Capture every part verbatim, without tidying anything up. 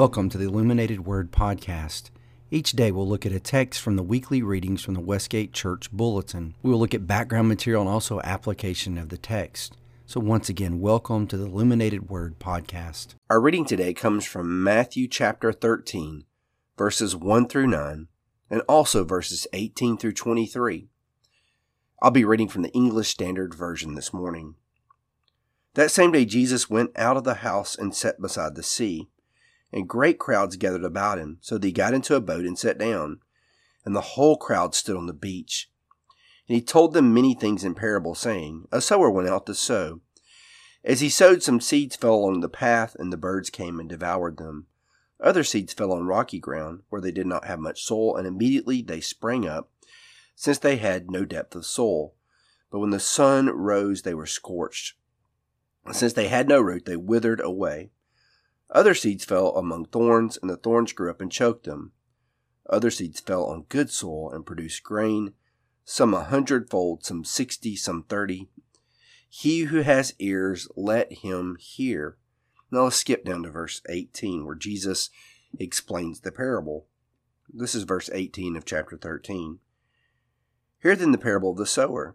Welcome to the Illuminated Word Podcast. Each day we'll look at a text from the weekly readings from the Westgate Church Bulletin. We will look at background material and also application of the text. So once again, welcome to the Illuminated Word Podcast. Our reading today comes from Matthew chapter thirteen, verses one through nine, and also verses eighteen through twenty-three. I'll be reading from the English Standard Version this morning. That same day Jesus went out of the house and sat beside the sea. And great crowds gathered about him, so that he got into a boat and sat down. And the whole crowd stood on the beach. And he told them many things in parable, saying, A sower went out to sow. As he sowed, some seeds fell along the path, and the birds came and devoured them. Other seeds fell on rocky ground, where they did not have much soil, and immediately they sprang up, since they had no depth of soil. But when the sun rose, they were scorched. And since they had no root, they withered away. Other seeds fell among thorns, and the thorns grew up and choked them. Other seeds fell on good soil and produced grain, some a hundredfold, some sixty, some thirty. He who has ears, let him hear. Now let's skip down to verse eighteen, where Jesus explains the parable. This is verse eighteen of chapter thirteen. Hear then the parable of the sower.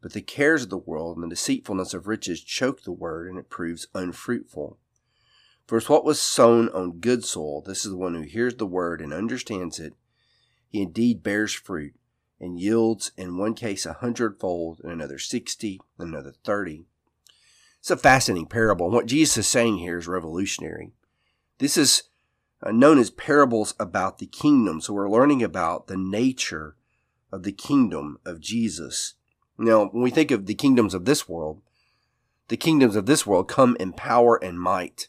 But the cares of the world and the deceitfulness of riches choke the word, and it proves unfruitful. For as what was sown on good soil, this is the one who hears the word and understands it. He indeed bears fruit, and yields in one case a hundredfold, in another sixty, in another thirty. It's a fascinating parable, and what Jesus is saying here is revolutionary. This is known as parables about the kingdom, so we're learning about the nature of the kingdom of Jesus. Now, when we think of the kingdoms of this world, the kingdoms of this world come in power and might.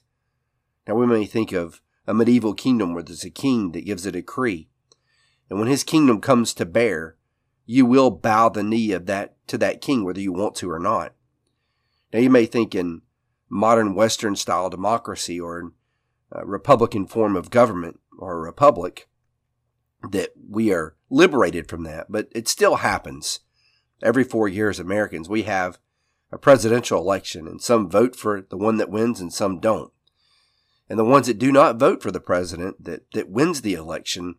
Now, we may think of a medieval kingdom where there's a king that gives a decree. And when his kingdom comes to bear, you will bow the knee of that to that king, whether you want to or not. Now, you may think in modern Western-style democracy or a Republican form of government or a republic that we are liberated from that, but it still happens. Every four years, Americans, we have a presidential election, and some vote for the one that wins and some don't. And the ones that do not vote for the president that, that wins the election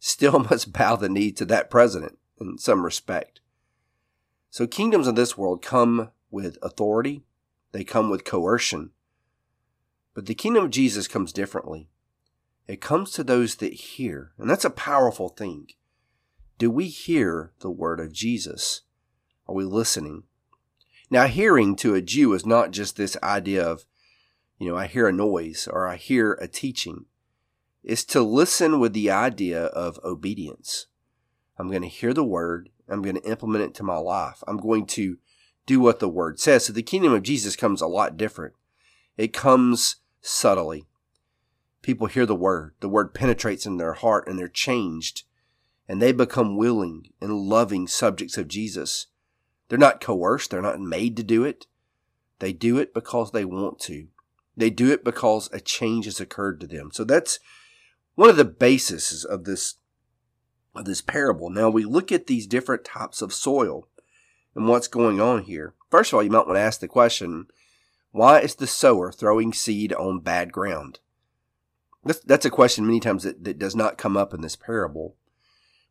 still must bow the knee to that president in some respect. So kingdoms of this world come with authority. They come with coercion. But the kingdom of Jesus comes differently. It comes to those that hear, and that's a powerful thing. Do we hear the word of Jesus? Are we listening? Now, hearing to a Jew is not just this idea of, you know, I hear a noise or I hear a teaching. It's to listen with the idea of obedience. I'm going to hear the word. I'm going to implement it to my life. I'm going to do what the word says. So the kingdom of Jesus comes a lot different. It comes subtly. People hear the word. The word penetrates in their heart and they're changed. And they become willing and loving subjects of Jesus. They're not coerced. They're not made to do it. They do it because they want to. They do it because a change has occurred to them. So that's one of the bases of this, of this parable. Now we look at these different types of soil and what's going on here. First of all, you might want to ask the question, why is the sower throwing seed on bad ground? That's, that's a question many times that, that does not come up in this parable.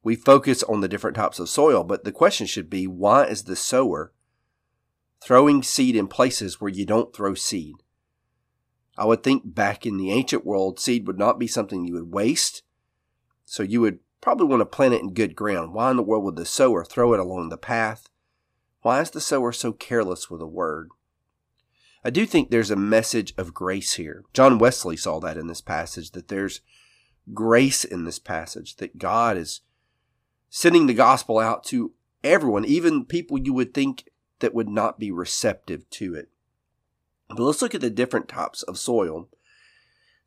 We focus on the different types of soil, but the question should be, why is the sower throwing seed in places where you don't throw seed? I would think back in the ancient world, seed would not be something you would waste, so you would probably want to plant it in good ground. Why in the world would the sower throw it along the path? Why is the sower so careless with a word? I do think there's a message of grace here. John Wesley saw that in this passage, that there's grace in this passage, that God is sending the gospel out to everyone, even people you would think that would not be receptive to it. But let's look at the different types of soil.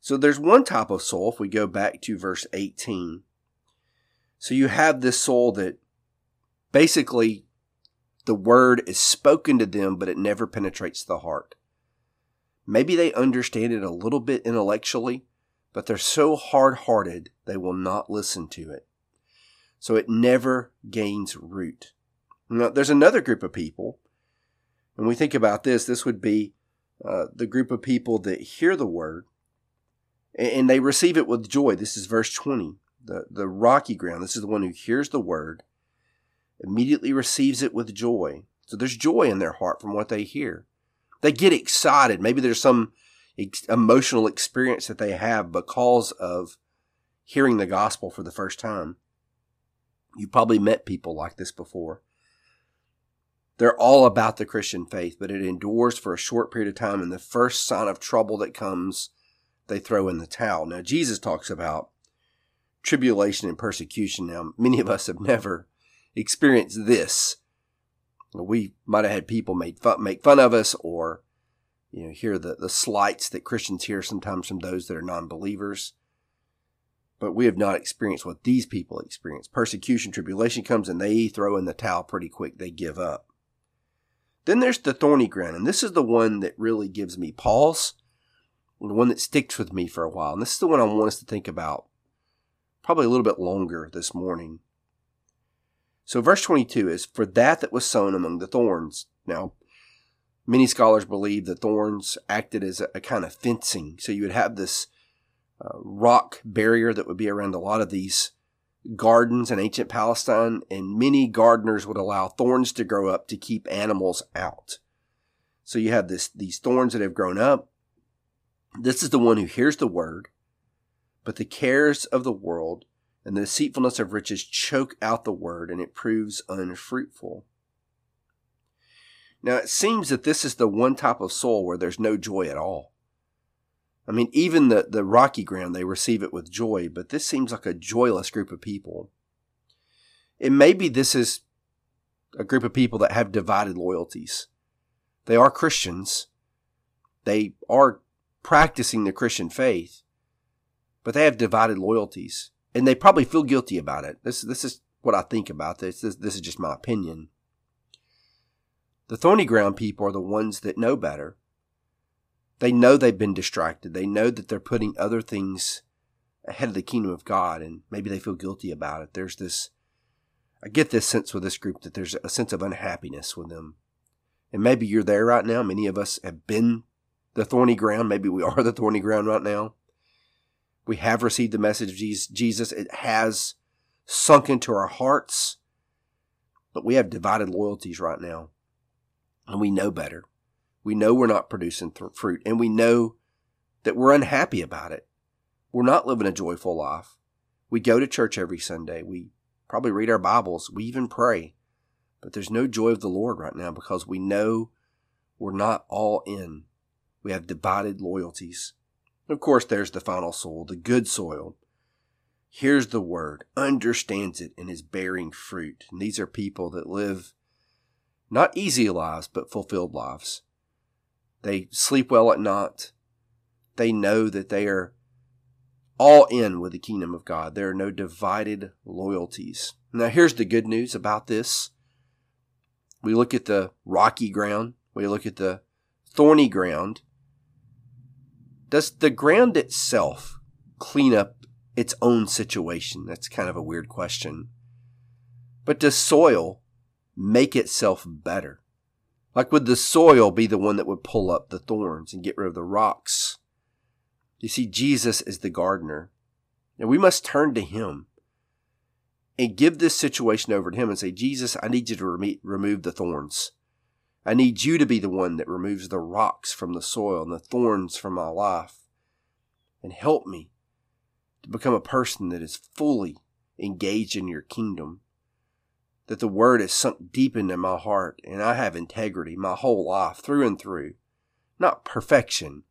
So there's one type of soil, if we go back to verse eighteen. So you have this soil that basically the word is spoken to them, but it never penetrates the heart. Maybe they understand it a little bit intellectually, but they're so hard-hearted they will not listen to it. So it never gains root. Now, there's another group of people, and we think about this, this would be uh, the group of people that hear the word, and, and they receive it with joy. This is verse twenty, the, the rocky ground. This is the one who hears the word, immediately receives it with joy. So there's joy in their heart from what they hear. They get excited. Maybe there's some ex- emotional experience that they have because of hearing the gospel for the first time. You've probably met people like this before. They're all about the Christian faith, but it endures for a short period of time, and the first sign of trouble that comes, they throw in the towel. Now, Jesus talks about tribulation and persecution. Now, many of us have never experienced this. We might have had people made fun, make fun of us, or you know, hear the, the slights that Christians hear sometimes from those that are non-believers. But we have not experienced what these people experience. Persecution, tribulation comes, and they throw in the towel pretty quick. They give up. Then there's the thorny ground, and this is the one that really gives me pause, the one that sticks with me for a while. And this is the one I want us to think about probably a little bit longer this morning. So verse twenty-two is, for that that was sown among the thorns. Now, many scholars believe the thorns acted as a, a kind of fencing. So you would have this uh, rock barrier that would be around a lot of these gardens in ancient Palestine, and many gardeners would allow thorns to grow up to keep animals out. So you have this these thorns that have grown up. This is the one who hears the word, but the cares of the world and the deceitfulness of riches choke out the word, and it proves unfruitful. Now it seems that this is the one type of soil where there's no joy at all. I mean, even the, the rocky ground, they receive it with joy, but this seems like a joyless group of people. And maybe this is a group of people that have divided loyalties. They are Christians. They are practicing the Christian faith, but they have divided loyalties, and they probably feel guilty about it. This, this is what I think about this. this. This is just my opinion. The thorny ground people are the ones that know better. They know they've been distracted. They know that they're putting other things ahead of the kingdom of God, and maybe they feel guilty about it. There's this, I get this sense with this group that there's a sense of unhappiness with them. And maybe you're there right now. Many of us have been the thorny ground. Maybe we are the thorny ground right now. We have received the message of Jesus. It has sunk into our hearts, but we have divided loyalties right now, and we know better. We know we're not producing th- fruit, and we know that we're unhappy about it. We're not living a joyful life. We go to church every Sunday. We probably read our Bibles. We even pray. But there's no joy of the Lord right now because we know we're not all in. We have divided loyalties. And of course, there's the final soil, the good soil. Hears the word, understands it, and is bearing fruit. And these are people that live not easy lives, but fulfilled lives. They sleep well at night. They know that they are all in with the kingdom of God. There are no divided loyalties. Now, here's the good news about this. We look at the rocky ground. We look at the thorny ground. Does the ground itself clean up its own situation? That's kind of a weird question. But does soil make itself better? Like, would the soil be the one that would pull up the thorns and get rid of the rocks? You see, Jesus is the gardener. And we must turn to him and give this situation over to him and say, Jesus, I need you to rem- remove the thorns. I need you to be the one that removes the rocks from the soil and the thorns from my life. And help me to become a person that is fully engaged in your kingdom, that the word has sunk deep into my heart, and I have integrity my whole life, through and through. Not perfection,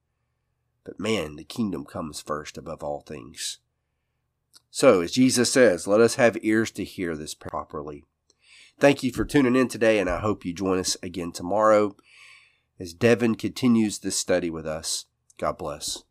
but man, the kingdom comes first above all things. So, as Jesus says, let us have ears to hear this properly. Thank you for tuning in today, and I hope you join us again tomorrow as Devin continues this study with us. God bless.